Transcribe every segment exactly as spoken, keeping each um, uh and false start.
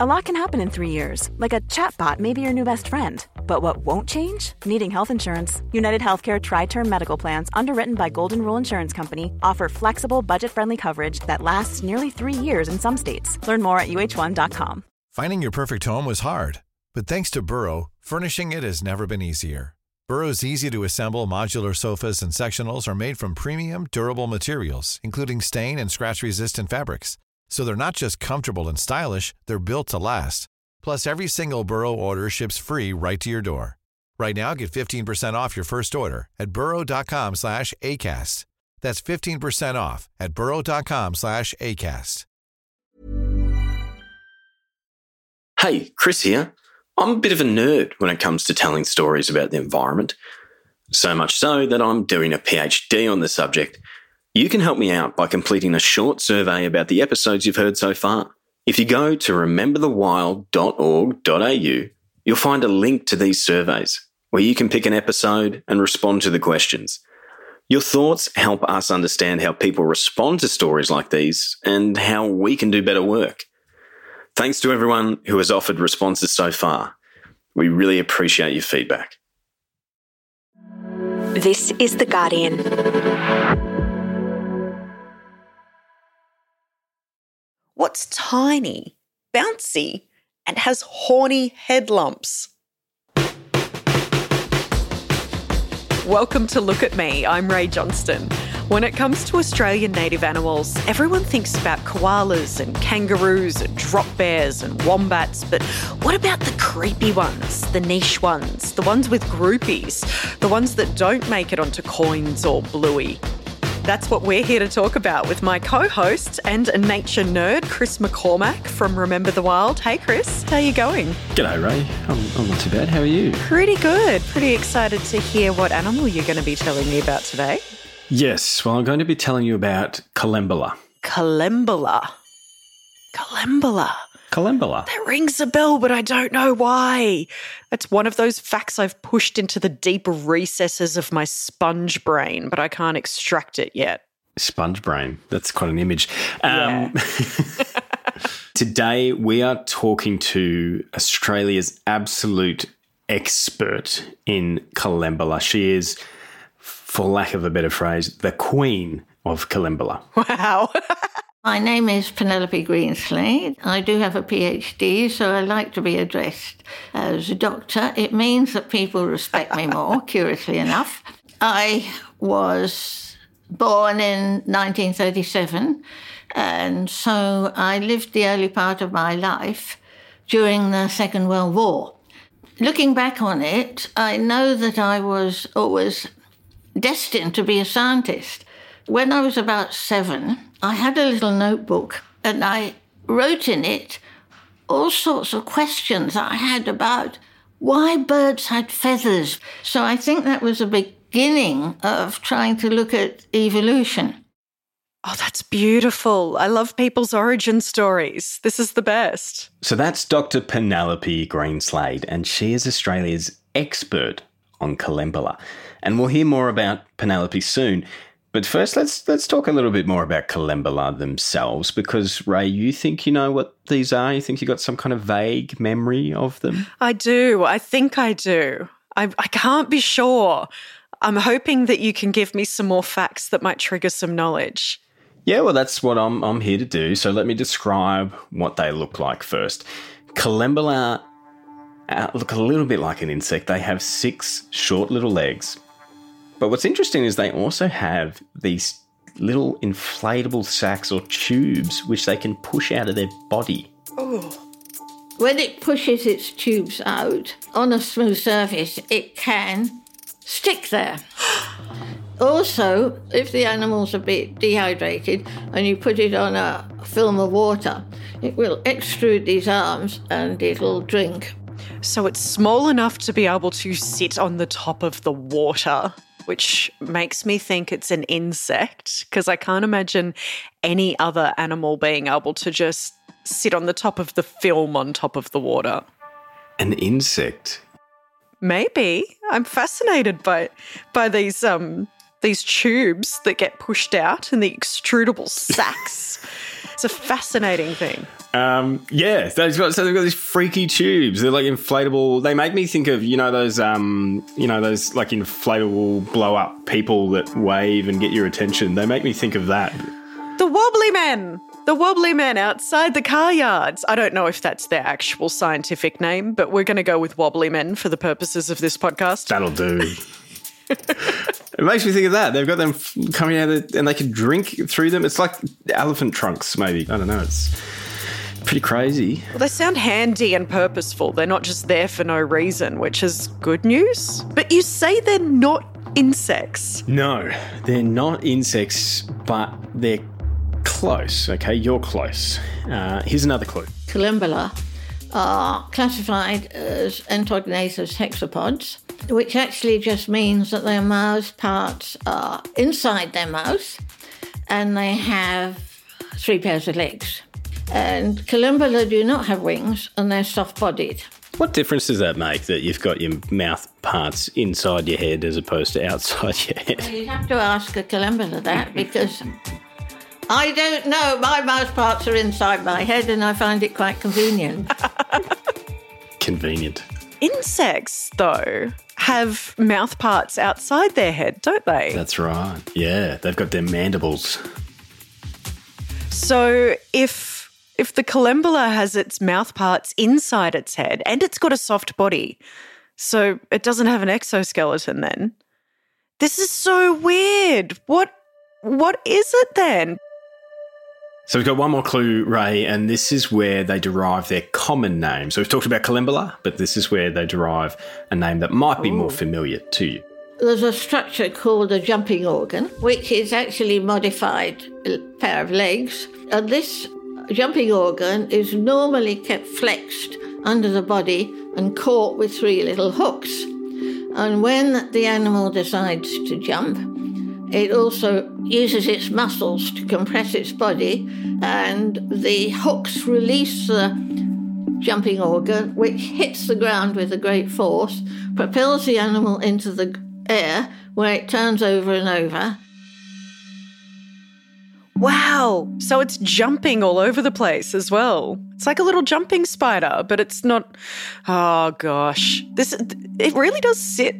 A lot can happen in three years, like a chatbot may be your new best friend. But what won't change? Needing health insurance. UnitedHealthcare Tri-Term Medical Plans, underwritten by Golden Rule Insurance Company, offer flexible, budget-friendly coverage that lasts nearly three years in some states. Learn more at U H one dot com. Finding your perfect home was hard, but thanks to Burrow, furnishing it has never been easier. Burrow's easy-to-assemble modular sofas and sectionals are made from premium, durable materials, including stain and scratch-resistant fabrics. So they're not just comfortable and stylish, they're built to last. Plus, every single Burrow order ships free right to your door. Right now, get fifteen percent off your first order at burrow.com slash ACAST. That's fifteen percent off at burrow.com slash ACAST. Hey, Chris here. I'm a bit of a nerd when it comes to telling stories about the environment. So much so that I'm doing a PhD on the subject. You can help me out by completing a short survey about the episodes you've heard so far. If you go to remember the wild dot org dot a u, you'll find a link to these surveys where you can pick an episode and respond to the questions. Your thoughts help us understand how people respond to stories like these and how we can do better work. Thanks to everyone who has offered responses so far. We really appreciate your feedback. This is The Guardian. What's tiny, bouncy, and has horny head lumps? Welcome to Look at Me. I'm Ray Johnston. When it comes to Australian native animals, everyone thinks about koalas and kangaroos and drop bears and wombats, but what about the creepy ones, the niche ones, the ones with groupies, the ones that don't make it onto coins or Bluey? That's what we're here to talk about with my co-host and a nature nerd, Chris McCormack from Remember the Wild. Hey, Chris. How are you going? G'day, Ray. I'm, I'm not too bad. How are you? Pretty good. Pretty excited to hear what animal you're going to be telling me about today. Yes. Well, I'm going to be telling you about Collembola. Collembola. Collembola. Collembola. That rings a bell, but I don't know why. That's one of those facts I've pushed into the deep recesses of my sponge brain, but I can't extract it yet. Sponge brain. That's quite an image. Um, yeah. Today we are talking to Australia's absolute expert in Collembola. She is, for lack of a better phrase, the queen of Collembola. Wow. My name is Penelope Greenslade. I do have a PhD, so I like to be addressed as a doctor. It means that people respect me more, curiously enough. I was born in nineteen thirty-seven, and so I lived the early part of my life during the Second World War. Looking back on it, I know that I was always destined to be a scientist. When I was about seven, I had a little notebook and I wrote in it all sorts of questions I had about why birds had feathers. So I think that was a beginning of trying to look at evolution. Oh, that's beautiful. I love people's origin stories. This is the best. So that's Doctor Penelope Greenslade, and she is Australia's expert on Collembola. And we'll hear more about Penelope soon. But first, let's let's talk a little bit more about Collembola themselves, because, Ray, you think you know what these are? You think you got some kind of vague memory of them? I do. I think I do. I, I can't be sure. I'm hoping that you can give me some more facts that might trigger some knowledge. Yeah, well, that's what I'm I'm here to do. So let me describe what they look like first. Collembola uh, look a little bit like an insect. They have six short little legs. But what's interesting is they also have these little inflatable sacs or tubes which they can push out of their body. Oh. When it pushes its tubes out on a smooth surface, it can stick there. Also, if the animal's a bit dehydrated and you put it on a film of water, it will extrude these arms and it'll drink. So it's small enough to be able to sit on the top of the water, which makes me think it's an insect, because I can't imagine any other animal being able to just sit on the top of the film on top of the water. An insect? Maybe. I'm fascinated by by these um these tubes that get pushed out and the extrudable sacs. It's a fascinating thing. Um, yeah, so they've got these freaky tubes. They're like inflatable. They make me think of, you know, those, um, you know, those like inflatable blow up people that wave and get your attention. They make me think of that. The wobbly men. The wobbly men outside the car yards. I don't know if that's their actual scientific name, but we're going to go with wobbly men for the purposes of this podcast. That'll do. It makes me think of that. They've got them coming out of the, and they can drink through them. It's like elephant trunks, maybe. I don't know. It's pretty crazy. Well, they sound handy and purposeful. They're not just there for no reason, which is good news. But you say they're not insects. No, they're not insects, but they're close, okay? You're close. Uh, here's another clue. Collembola are classified as antognathous hexapods, which actually just means that their mouth parts are inside their mouth and they have three pairs of legs. And collembola do not have wings and they're soft-bodied. What difference does that make that you've got your mouth parts inside your head as opposed to outside your head? Well, you'd have to ask a collembola that because I don't know. My mouth parts are inside my head and I find it quite convenient. Convenient. Insects, though, have mouth parts outside their head, don't they? That's right. Yeah, they've got their mandibles. So if if the collembola has its mouth parts inside its head and it's got a soft body, so it doesn't have an exoskeleton then, this is so weird. What what is it then? So we've got one more clue, Ray, and this is where they derive their common name. So we've talked about collembola, but this is where they derive a name that might be Ooh. more familiar to you. There's a structure called a jumping organ, which is actually a modified pair of legs. And this jumping organ is normally kept flexed under the body and caught with three little hooks. And when the animal decides to jump, it also uses its muscles to compress its body, and the hooks release the jumping organ, which hits the ground with a great force, propels the animal into the air where it turns over and over. Wow! So it's jumping all over the place as well. It's like a little jumping spider, but it's not... Oh, gosh. This It really does sit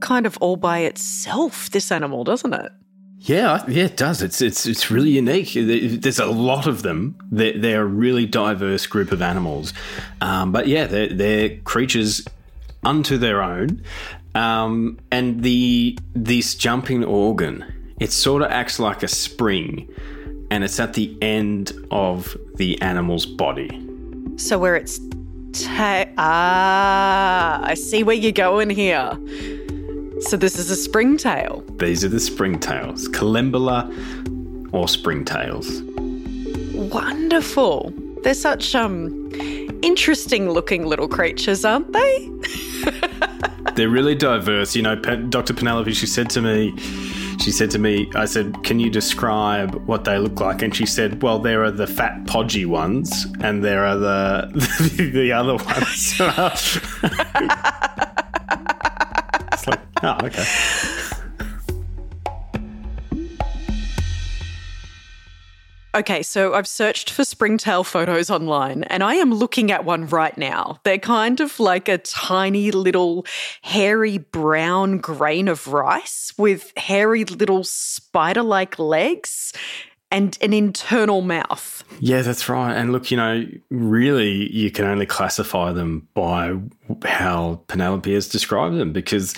kind of all by itself, this animal, doesn't it? Yeah, yeah, it does. It's it's it's really unique. There's a lot of them. They're, they're a really diverse group of animals. Um, but, yeah, they're, they're creatures unto their own. Um, and the this jumping organ, it sort of acts like a spring, and it's at the end of the animal's body. So where it's... Ta- ah, I see where you're going here. So this is a springtail. These are the springtails, collembola or springtails. Wonderful. They're such um, interesting-looking little creatures, aren't they? They're really diverse. You know, Doctor Penelope, she said to me, she said to me, I said, can you describe what they look like? And she said, well, there are the fat, podgy ones and there are the the, the other ones. Oh, okay. Okay, so I've searched for springtail photos online and I am looking at one right now. They're kind of like a tiny little hairy brown grain of rice with hairy little spider-like legs and an internal mouth. Yeah, that's right. And look, you know, really you can only classify them by how Penelope has described them because...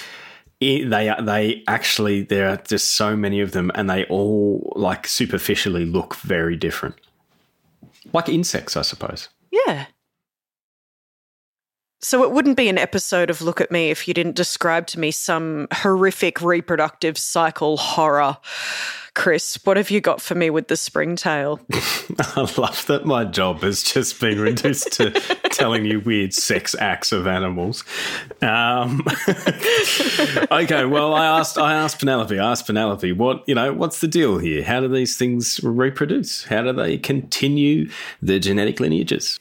It, they they actually, there are just so many of them and they all, like, superficially look very different. Like insects, I suppose. Yeah. So it wouldn't be an episode of Look at Me if you didn't describe to me some horrific reproductive cycle horror. Chris, what have you got for me with the springtail? I love that my job has just been reduced to telling you weird sex acts of animals. Um, okay, well, I asked, I asked Penelope, I asked Penelope, what you know, what's the deal here? How do these things reproduce? How do they continue their genetic lineages?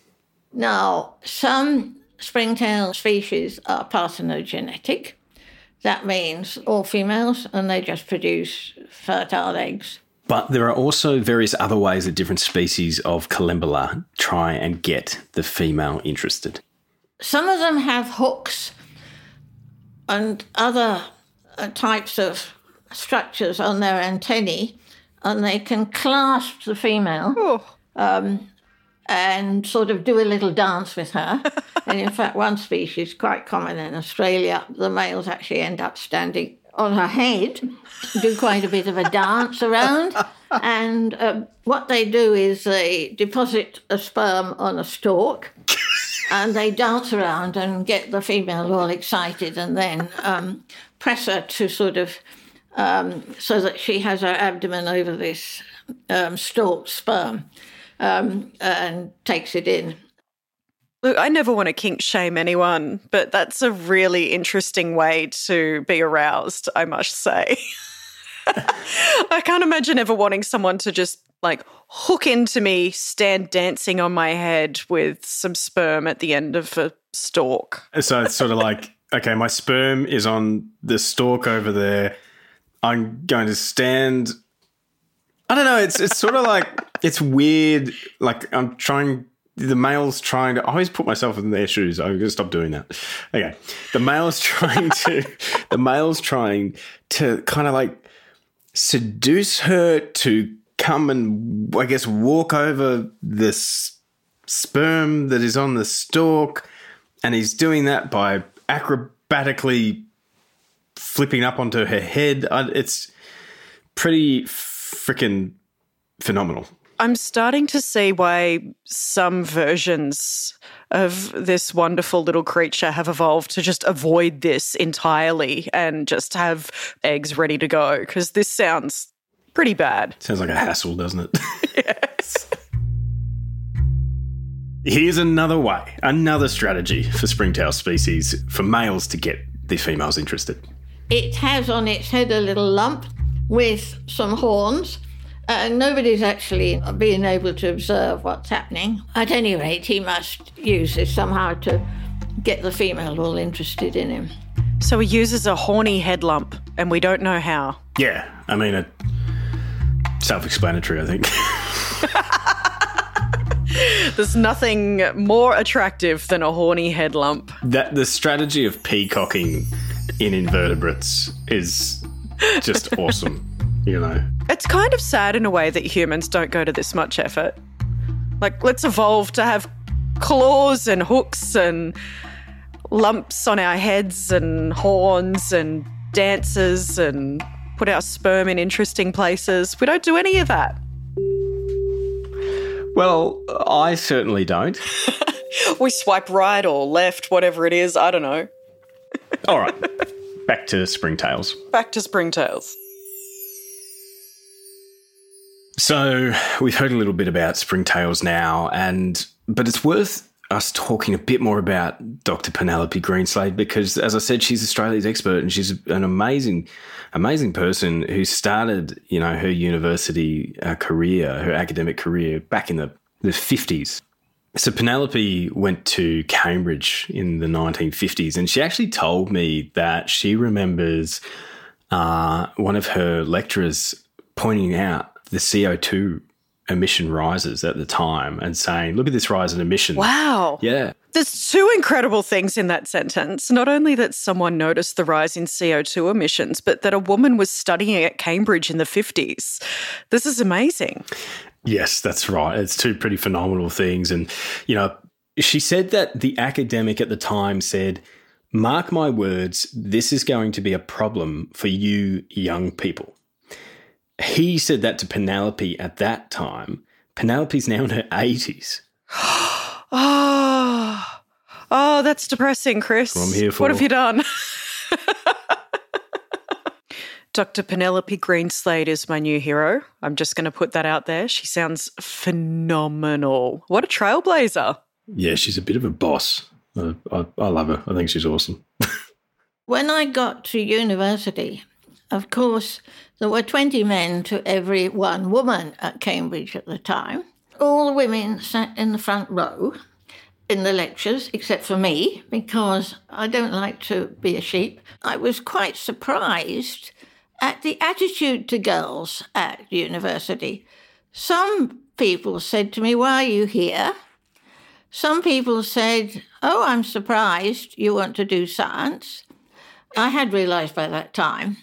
Now, some springtail species are parthenogenetic. That means all females, and they just produce fertile eggs. But there are also various other ways that different species of Collembola try and get the female interested. Some of them have hooks and other types of structures on their antennae, and they can clasp the female oh. um, and sort of do a little dance with her. And in fact, one species, quite common in Australia, the males actually end up standing on her head, do quite a bit of a dance around. And um, what they do is they deposit a sperm on a stalk and they dance around and get the female all excited, and then um, press her to sort of, um, so that she has her abdomen over this um, stalked sperm um, and takes it in. Look, I never want to kink shame anyone, but that's a really interesting way to be aroused, I must say. I can't imagine ever wanting someone to just, like, hook into me, stand dancing on my head with some sperm at the end of a stalk. So it's sort of like, okay, my sperm is on the stalk over there. I'm going to stand. I don't know. It's it's sort of like, it's weird. Like, I'm trying... The male's trying to... I always put myself in their shoes. I'm going to stop doing that. Okay. The male's trying to... the male's trying to kind of like seduce her to come and, I guess, walk over this sperm that is on the stalk, and he's doing that by acrobatically flipping up onto her head. It's pretty freaking phenomenal. I'm starting to see why some versions of this wonderful little creature have evolved to just avoid this entirely and just have eggs ready to go, because this sounds pretty bad. Sounds like a hassle, doesn't it? Yes. Here's another way, another strategy for springtail species for males to get their females interested. It has on its head a little lump with some horns. Uh, nobody's actually being able to observe what's happening. At any rate, he must use this somehow to get the female all interested in him. So he uses a horny head lump, and we don't know how. Yeah, I mean, it, self-explanatory, I think. There's nothing more attractive than a horny head lump. That the strategy of peacocking in invertebrates is just awesome. You know. It's kind of sad in a way that humans don't go to this much effort. Like, let's evolve to have claws and hooks and lumps on our heads and horns and dances and put our sperm in interesting places. We don't do any of that. Well, I certainly don't. We swipe right or left, whatever it is, I don't know. All right, back to springtails. Back to springtails. So we've heard a little bit about springtails now, and but it's worth us talking a bit more about Doctor Penelope Greenslade, because, as I said, she's Australia's expert, and she's an amazing, amazing person who started, you know, her university uh, career, her academic career back in the, the fifties. So Penelope went to Cambridge in the nineteen fifties, and she actually told me that she remembers uh, one of her lecturers pointing out the C O two emission rises at the time and saying, look at this rise in emissions. Wow. Yeah. There's two incredible things in that sentence. Not only that someone noticed the rise in C O two emissions, but that a woman was studying at Cambridge in the fifties. This is amazing. Yes, that's right. It's two pretty phenomenal things. And, you know, she said that the academic at the time said, mark my words, this is going to be a problem for you young people. He said that to Penelope at that time. Penelope's now in her eighties. Oh, oh, that's depressing, Chris. Well, I'm here for. What have you done? Doctor Penelope Greenslade is my new hero. I'm just going to put that out there. She sounds phenomenal. What a trailblazer. Yeah, she's a bit of a boss. I, I, I love her. I think she's awesome. When I got to university, of course, there were twenty men to every one woman at Cambridge at the time. All the women sat in the front row in the lectures, except for me, because I don't like to be a sheep. I was quite surprised at the Attitude to Girls at university. Some people said to me, why are you here? Some people said, oh, I'm surprised you want to do science. I had realised by that time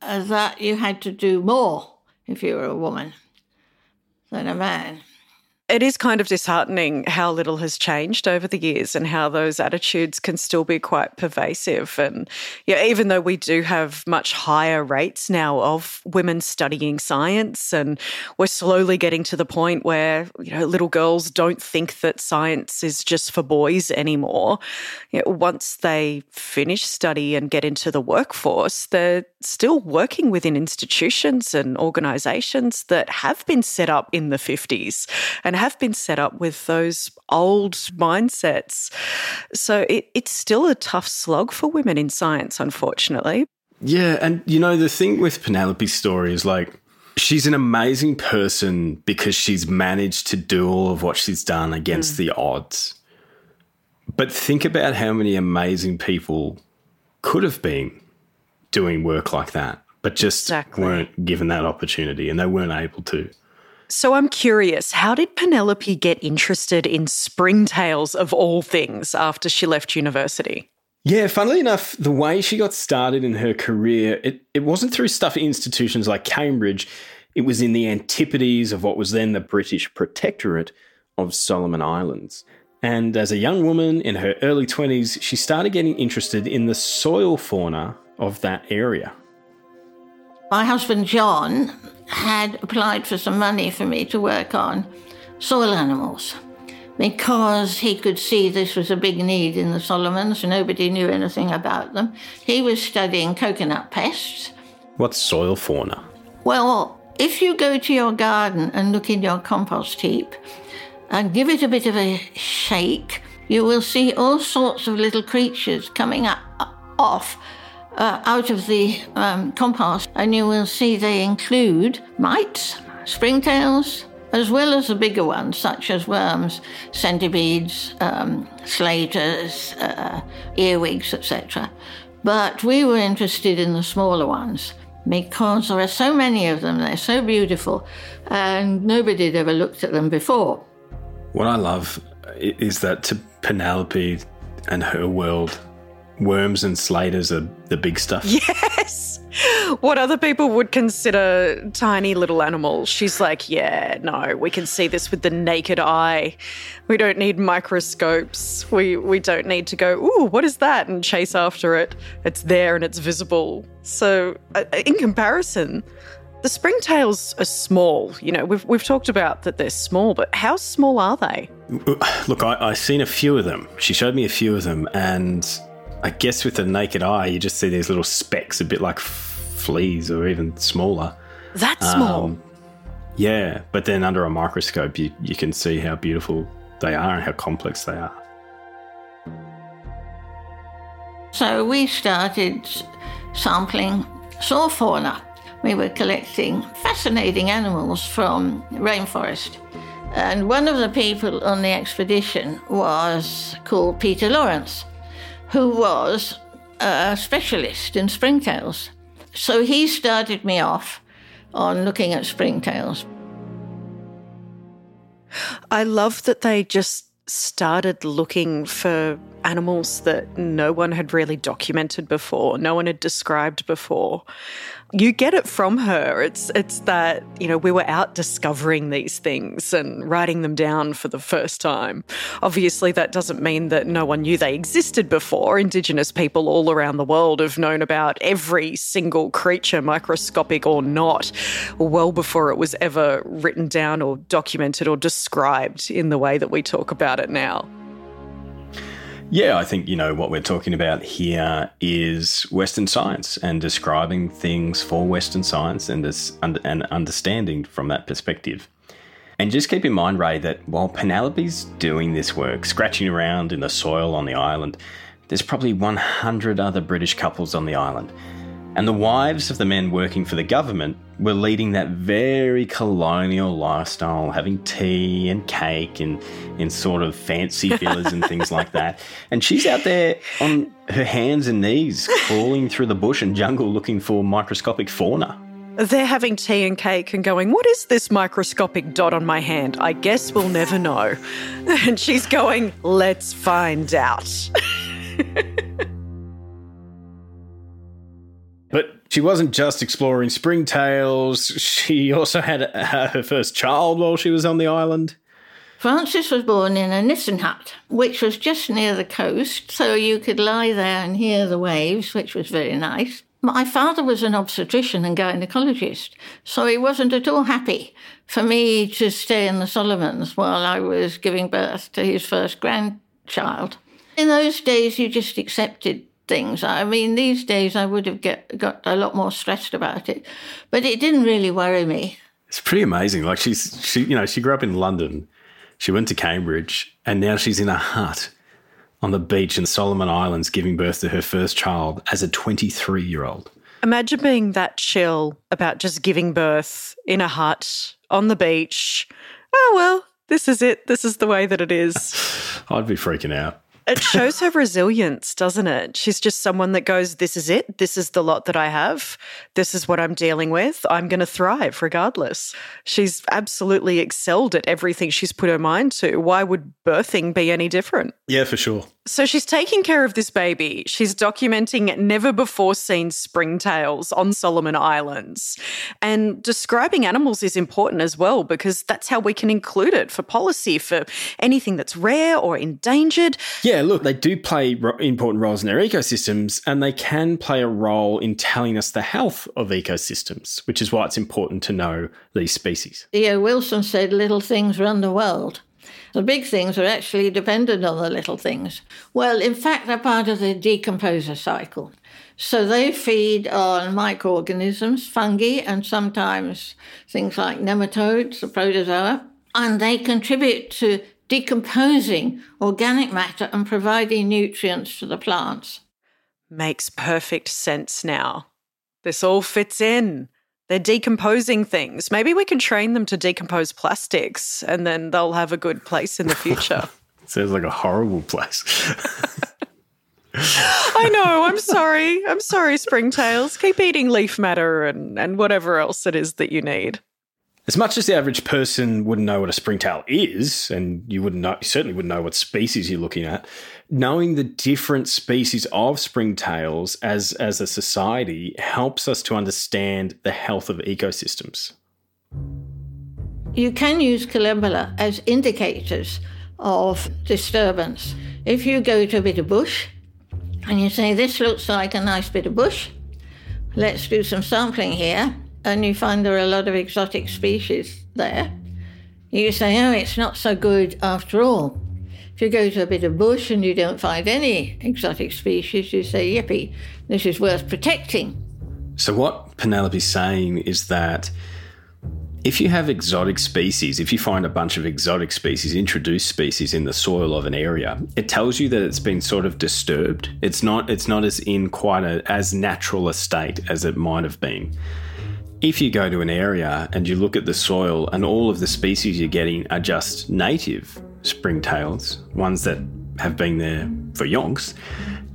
uh, that you had to do more if you were a woman than a man. It is kind of disheartening how little has changed over the years and how those attitudes can still be quite pervasive. And yeah, even though we do have much higher rates now of women studying science, and we're slowly getting to the point where, you know, little girls don't think that science is just for boys anymore. You know, once they finish study and get into the workforce, they're still working within institutions and organisations that have been set up in the fifties and have been set up with those old mindsets. So it, it's still a tough slog for women in science, unfortunately. Yeah, and, you know, the thing with Penelope's story is, like, she's an amazing person because she's managed to do all of what she's done against mm. the odds. But think about how many amazing people could have been doing work like that, but just exactly. weren't given that opportunity and they weren't able to. So I'm curious, how did Penelope get interested in springtails of all things after she left university? Yeah, funnily enough, the way she got started in her career, it, it wasn't through stuff at institutions like Cambridge. It was in the antipodes of what was then the British Protectorate of Solomon Islands. And as a young woman in her early twenties, she started getting interested in the soil fauna of that area. My husband, John, had applied for some money for me to work on soil animals because he could see this was a big need in the Solomons. Nobody knew anything about them. He was studying coconut pests. What's soil fauna? Well, if you go to your garden and look in your compost heap and give it a bit of a shake, you will see all sorts of little creatures coming up off Uh, out of the um, compost, and you will see they include mites, springtails, as well as the bigger ones such as worms, centipedes, um, slaters, uh, earwigs, et cetera. But we were interested in the smaller ones because there are so many of them, they're so beautiful, and nobody had ever looked at them before. What I love is that to Penelope and her world, worms and slaters are the big stuff. Yes. What other people would consider tiny little animals. She's like, yeah, no, we can see this with the naked eye. We don't need microscopes. We we don't need to go, ooh, what is that? And chase after it. It's there and it's visible. So uh, in comparison, the springtails are small. You know, we've we've talked about that they're small, but how small are they? Look, I, I've seen a few of them. She showed me a few of them, and I guess with the naked eye, you just see these little specks, a bit like f- fleas or even smaller. That's um, small. Yeah, but then under a microscope, you, you can see how beautiful they are and how complex they are. So we started sampling soil fauna. We were collecting fascinating animals from rainforest. And one of the people on the expedition was called Peter Lawrence, who was a specialist in springtails. So he started me off on looking at springtails. I love that they just started looking for animals that no one had really documented before, no one had described before. You get it from her. It's it's that, you know, we were out discovering these things and writing them down for the first time. Obviously, that doesn't mean that no one knew they existed before. Indigenous people all around the world have known about every single creature, microscopic or not, well before it was ever written down or documented or described in the way that we talk about it now. Yeah, I think, you know, what we're talking about here is Western science and describing things for Western science and this un- and understanding from that perspective. And just keep in mind, Ray, that while Penelope's doing this work, scratching around in the soil on the island, there's probably one hundred other British couples on the island. And the wives of the men working for the government were leading that very colonial lifestyle, having tea and cake and in sort of fancy villas and things like that. And she's out there on her hands and knees crawling through the bush and jungle looking for microscopic fauna. They're having tea and cake and going, what is this microscopic dot on my hand? I guess we'll never know. And she's going, let's find out. But she wasn't just exploring springtails. She also had uh, her first child while she was on the island. Frances was born in a Nissen hut, which was just near the coast, so you could lie there and hear the waves, which was very nice. My father was an obstetrician and gynaecologist, so he wasn't at all happy for me to stay in the Solomons while I was giving birth to his first grandchild. In those days, you just accepted things. I mean, these days I would have get, got a lot more stressed about it, but it didn't really worry me. It's pretty amazing. Like she's, she, you know, she grew up in London, she went to Cambridge, and now she's in a hut on the beach in Solomon Islands giving birth to her first child as a twenty-three-year-old. Imagine being that chill about just giving birth in a hut on the beach. Oh, well, this is it. This is the way that it is. I'd be freaking out. It shows her resilience, doesn't it? She's just someone that goes, this is it. This is the lot that I have. This is what I'm dealing with. I'm going to thrive regardless. She's absolutely excelled at everything she's put her mind to. Why would birthing be any different? Yeah, for sure. So she's taking care of this baby. She's documenting never-before-seen springtails on Solomon Islands. And describing animals is important as well because that's how we can include it for policy, for anything that's rare or endangered. Yeah, look, they do play important roles in their ecosystems and they can play a role in telling us the health of ecosystems, which is why it's important to know these species. E O. Wilson said little things run the world. The big things are actually dependent on the little things. Well, in fact, they're part of the decomposer cycle. So they feed on microorganisms, fungi, and sometimes things like nematodes, the protozoa, and they contribute to decomposing organic matter and providing nutrients to the plants. Makes perfect sense now. This all fits in. They're decomposing things. Maybe we can train them to decompose plastics and then they'll have a good place in the future. Sounds like a horrible place. I know. I'm sorry. I'm sorry, springtails. Keep eating leaf matter and, and whatever else it is that you need. As much as the average person wouldn't know what a springtail is, and you wouldn't know, you certainly wouldn't know what species you're looking at, knowing the different species of springtails as, as a society helps us to understand the health of ecosystems. You can use collembola as indicators of disturbance. If you go to a bit of bush and you say, this looks like a nice bit of bush, let's do some sampling here, and you find there are a lot of exotic species there, you say, oh, it's not so good after all. If you go to a bit of bush and you don't find any exotic species, you say, yippee, this is worth protecting. So what Penelope's saying is that if you have exotic species, if you find a bunch of exotic species, introduced species in the soil of an area, it tells you that it's been sort of disturbed. It's not, it's not as in quite a, as natural a state as it might have been. If you go to an area and you look at the soil and all of the species you're getting are just native springtails, ones that have been there for yonks,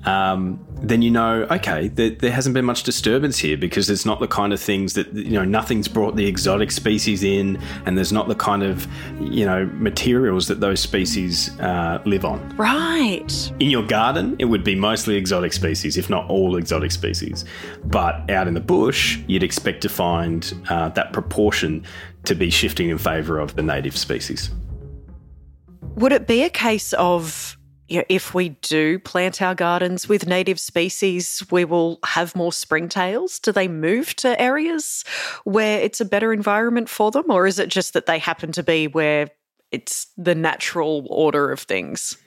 um, then you know, okay, there, there hasn't been much disturbance here because it's not the kind of things that, you know, nothing's brought the exotic species in and there's not the kind of, you know, materials that those species uh, live on. Right. In your garden, it would be mostly exotic species, if not all exotic species. But out in the bush, you'd expect to find uh, that proportion to be shifting in favour of the native species. Would it be a case of, you know, if we do plant our gardens with native species, we will have more springtails? Do they move to areas where it's a better environment for them, or is it just that they happen to be where it's the natural order of things?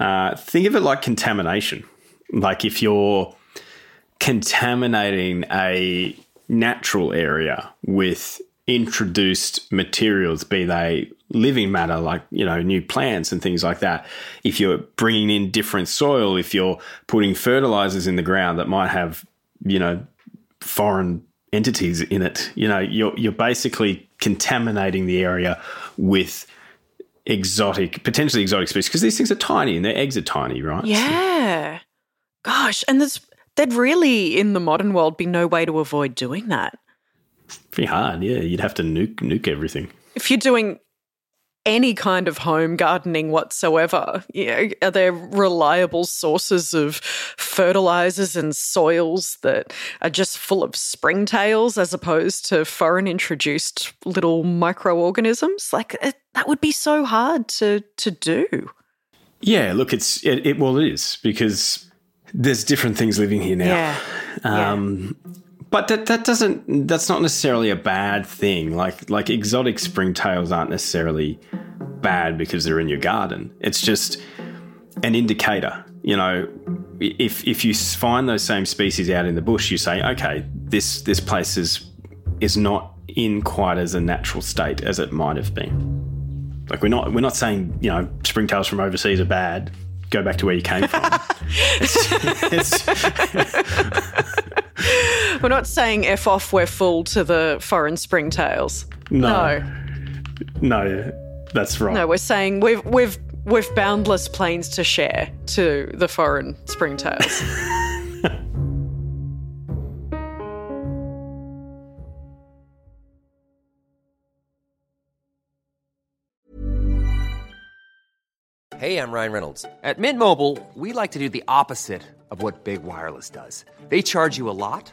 Uh, think of it like contamination. Like if you're contaminating a natural area with introduced materials, be they living matter like, you know, new plants and things like that. If you're bringing in different soil, if you're putting fertilizers in the ground that might have, you know, foreign entities in it. You know, you're you're basically contaminating the area with exotic, potentially exotic species, because these things are tiny and their eggs are tiny, right? Yeah. So, gosh, and there's there'd really in the modern world be no way to avoid doing that. Pretty hard, yeah. You'd have to nuke nuke everything. If you're doing any kind of home gardening whatsoever, you know, are there reliable sources of fertilisers and soils that are just full of springtails as opposed to foreign introduced little microorganisms? Like it, that would be so hard to to do. Yeah, look, it's it, it well it is because there's different things living here now. Yeah. Um, yeah. But that, that doesn't. That's not necessarily a bad thing. Like like exotic springtails aren't necessarily bad because they're in your garden. It's just an indicator. You know, if if you find those same species out in the bush, you say, okay, this this place is is not in quite as a natural state as it might have been. Like we're not we're not saying, you know, springtails from overseas are bad. Go back to where you came from. it's, it's, We're not saying F off, we're full to the foreign springtails. No. No. No, that's right. No, we're saying we've we've we've boundless plains to share to the foreign springtails. Hey, I'm Ryan Reynolds. At Mint Mobile, we like to do the opposite of what Big Wireless does. They charge you a lot,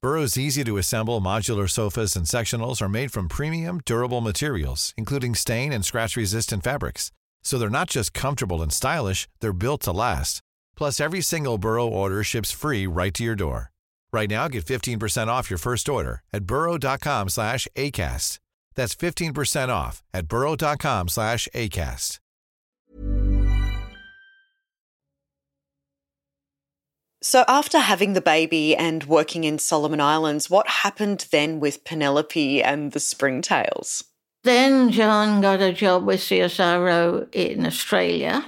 Burrow's easy-to-assemble modular sofas and sectionals are made from premium, durable materials, including stain and scratch-resistant fabrics. So they're not just comfortable and stylish, they're built to last. Plus, every single Burrow order ships free right to your door. Right now, get fifteen percent off your first order at burrow.com slash ACAST. That's fifteen percent off at burrow.com slash ACAST. So after having the baby and working in Solomon Islands, what happened then with Penelope and the springtails? Then John got a job with C S I R O in Australia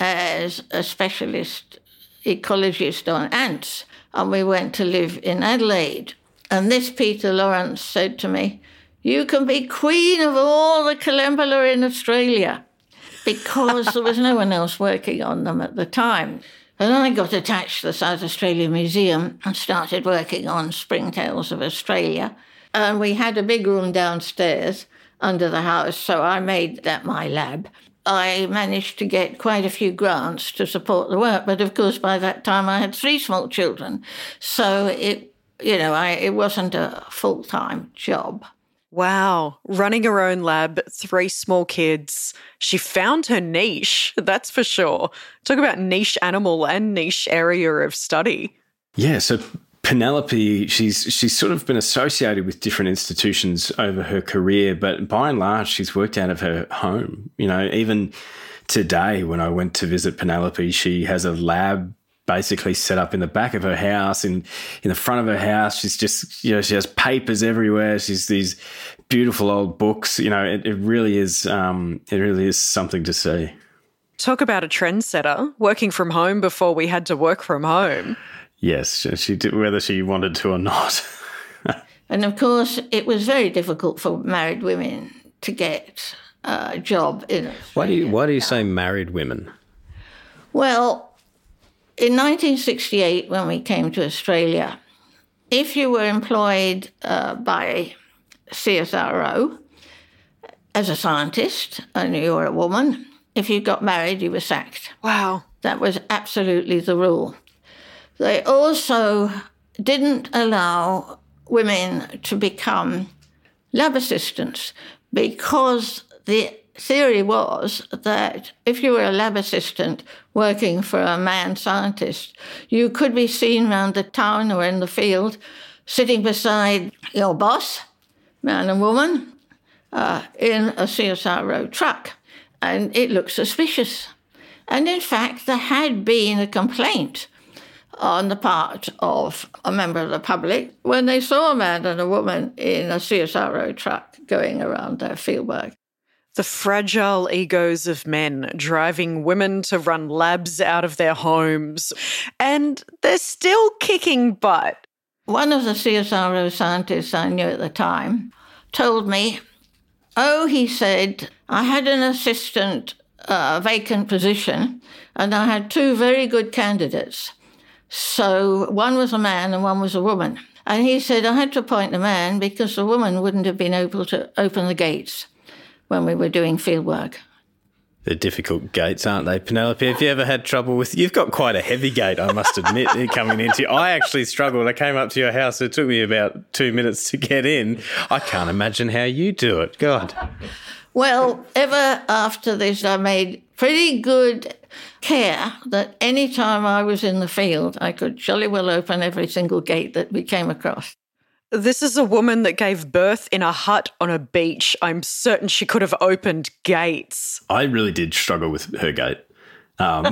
as a specialist ecologist on ants, and we went to live in Adelaide. And this Peter Lawrence said to me, "You can be queen of all the Collembola in Australia," because there was no one else working on them at the time. And then I got attached to the South Australian Museum and started working on springtails of Australia. And we had a big room downstairs under the house, so I made that my lab. I managed to get quite a few grants to support the work, but of course by that time I had three small children. So it, you know, I, it wasn't a full-time job. Wow, running her own lab, three small kids. She found her niche, that's for sure. Talk about niche animal and niche area of study. Yeah, so Penelope, she's she's sort of been associated with different institutions over her career, but by and large, she's worked out of her home. You know, even today when I went to visit Penelope, she has a lab basically set up in the back of her house, in, in the front of her house. She's just, you know, she has papers everywhere. She's these beautiful old books. You know, it, it really is um, it really is something to see. Talk about a trendsetter, working from home before we had to work from home. Yes, she did, whether she wanted to or not. And, of course, it was very difficult for married women to get a job in Australia. Why do you, why do you say married women? Well, in nineteen sixty-eight, when we came to Australia, if you were employed uh, by C S I R O as a scientist and you were a woman, if you got married, you were sacked. Wow. That was absolutely the rule. They also didn't allow women to become lab assistants because the theory was that if you were a lab assistant working for a man scientist, you could be seen around the town or in the field sitting beside your boss, man and woman, uh, in a C S I R O truck. And it looked suspicious. And in fact, there had been a complaint on the part of a member of the public when they saw a man and a woman in a C S I R O truck going around their fieldwork. The fragile egos of men driving women to run labs out of their homes. And they're still kicking butt. One of the C S I R O scientists I knew at the time told me, oh, he said, I had an assistant uh, vacant position and I had two very good candidates. So one was a man and one was a woman. And he said, I had to appoint the man because the woman wouldn't have been able to open the gates when we were doing fieldwork. They're difficult gates, aren't they, Penelope? Have you ever had trouble with... You've got quite a heavy gate, I must admit, coming into you. I actually struggled. I came up to your house. It took me about two minutes to get in. I can't imagine how you do it. God. Well, ever after this, I made pretty good care that any time I was in the field, I could jolly well open every single gate that we came across. This is a woman that gave birth in a hut on a beach. I'm certain she could have opened gates. I really did struggle with her gate. Um,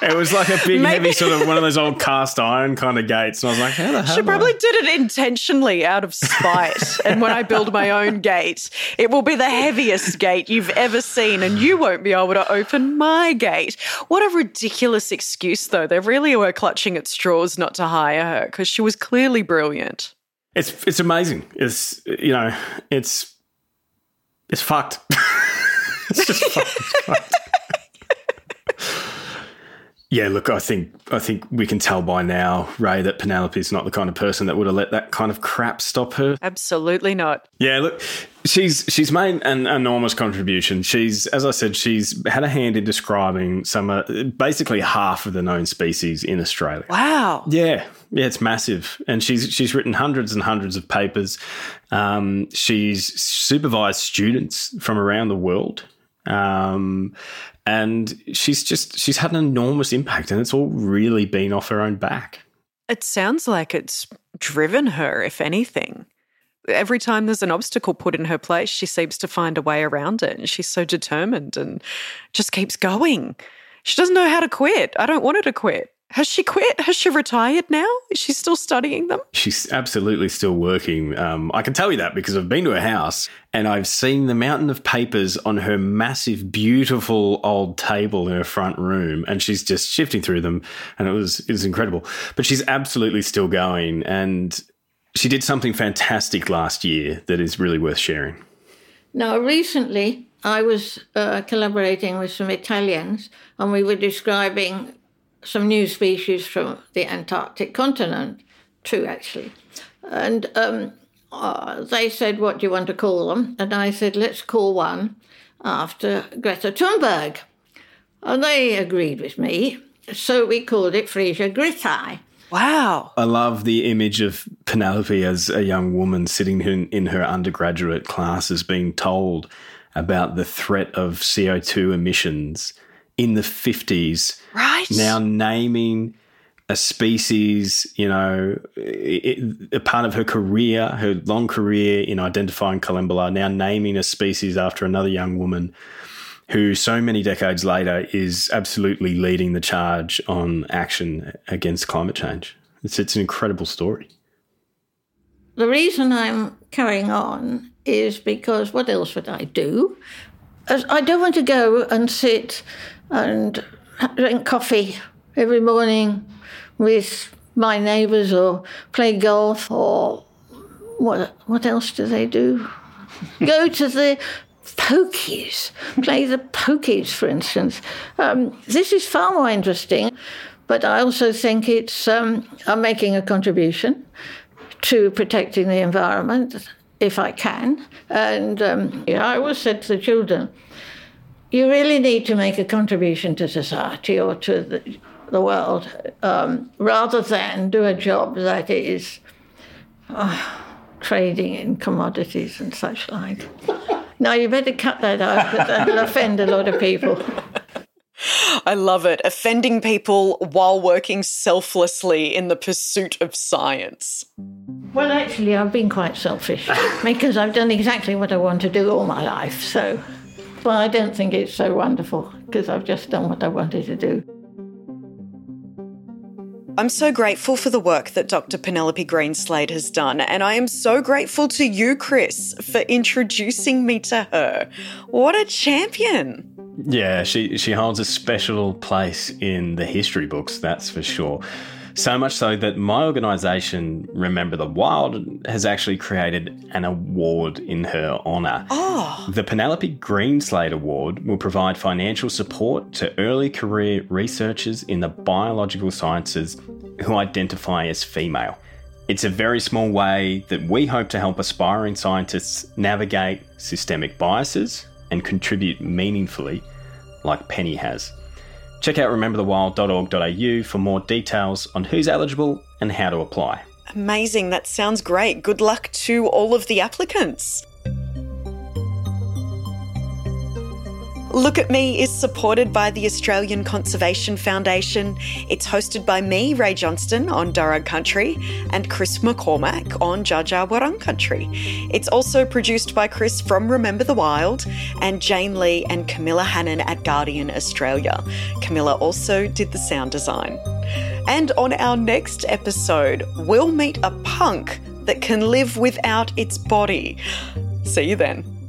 it was like a big, Maybe. heavy sort of one of those old cast iron kind of gates. And I was like, how the hell? She probably I? did it intentionally out of spite. And when I build my own gate, it will be the heaviest gate you've ever seen and you won't be able to open my gate. What a ridiculous excuse, though. They really were clutching at straws not to hire her because she was clearly brilliant. It's it's amazing. It's, you know, it's it's fucked. It's just fucked. It's fucked. Yeah, look, I think I think we can tell by now, Ray, that Penelope's not the kind of person that would have let that kind of crap stop her. Absolutely not. Yeah, look, she's she's made an enormous contribution. She's, as I said, she's had a hand in describing some uh, basically half of the known species in Australia. Wow. Yeah, yeah, it's massive. And she's she's written hundreds and hundreds of papers. Um, she's supervised students from around the world. Um, and she's just, she's had an enormous impact and it's all really been off her own back. It sounds like it's driven her, if anything. Every time there's an obstacle put in her place, she seems to find a way around it and she's so determined and just keeps going. She doesn't know how to quit. I don't want her to quit. Has she quit? Has she retired now? Is she still studying them? She's absolutely still working. Um, I can tell you that because I've been to her house and I've seen the mountain of papers on her massive, beautiful old table in her front room and she's just shifting through them and it was, it was incredible. But she's absolutely still going and she did something fantastic last year that is really worth sharing. Now, recently I was uh, collaborating with some Italians and we were describing some new species from the Antarctic continent, two actually. And um, uh, they said, what do you want to call them? And I said, let's call one after Greta Thunberg. And they agreed with me. So we called it Frisia Gritti. Wow. I love the image of Penelope as a young woman sitting in, in her undergraduate classes being told about the threat of C O two emissions in the fifties, right? Now naming a species, you know, it, a part of her career, her long career in identifying Collembola, now naming a species after another young woman who so many decades later is absolutely leading the charge on action against climate change. It's, it's an incredible story. The reason I'm carrying on is because what else would I do? I don't want to go and sit and drink coffee every morning with my neighbours or play golf or what what else do they do? Go to the pokies, play the pokies, for instance. Um, this is far more interesting, but I also think it's um, I'm making a contribution to protecting the environment if I can. And um, yeah, I always said to the children, you really need to make a contribution to society or to the, the world um, rather than do a job that is oh, trading in commodities and such like. Now, you better cut that out because that'll offend a lot of people. I love it. Offending people while working selflessly in the pursuit of science. Well, actually, I've been quite selfish because I've done exactly what I want to do all my life. So, well, I don't think it's so wonderful because I've just done what I wanted to do. I'm so grateful for the work that Doctor Penelope Greenslade has done, and I am so grateful to you, Chris, for introducing me to her. What a champion! Yeah, she, she holds a special place in the history books, that's for sure. So much so that my organisation, Remember the Wild, has actually created an award in her honour. Oh. The Penelope Greenslade Award will provide financial support to early career researchers in the biological sciences who identify as female. It's a very small way that we hope to help aspiring scientists navigate systemic biases and contribute meaningfully, like Penny has. Check out remember the wild dot org dot a u for more details on who's eligible and how to apply. Amazing. That sounds great. Good luck to all of the applicants. Look at Me is supported by the Australian Conservation Foundation. It's hosted by me, Ray Johnston, on Darug Country, and Chris McCormack on Dja Dja Wurrung Country. It's also produced by Chris from Remember the Wild and Jane Lee and Camilla Hannon at Guardian Australia. Camilla also did the sound design. And on our next episode, we'll meet a punk that can live without its body. See you then.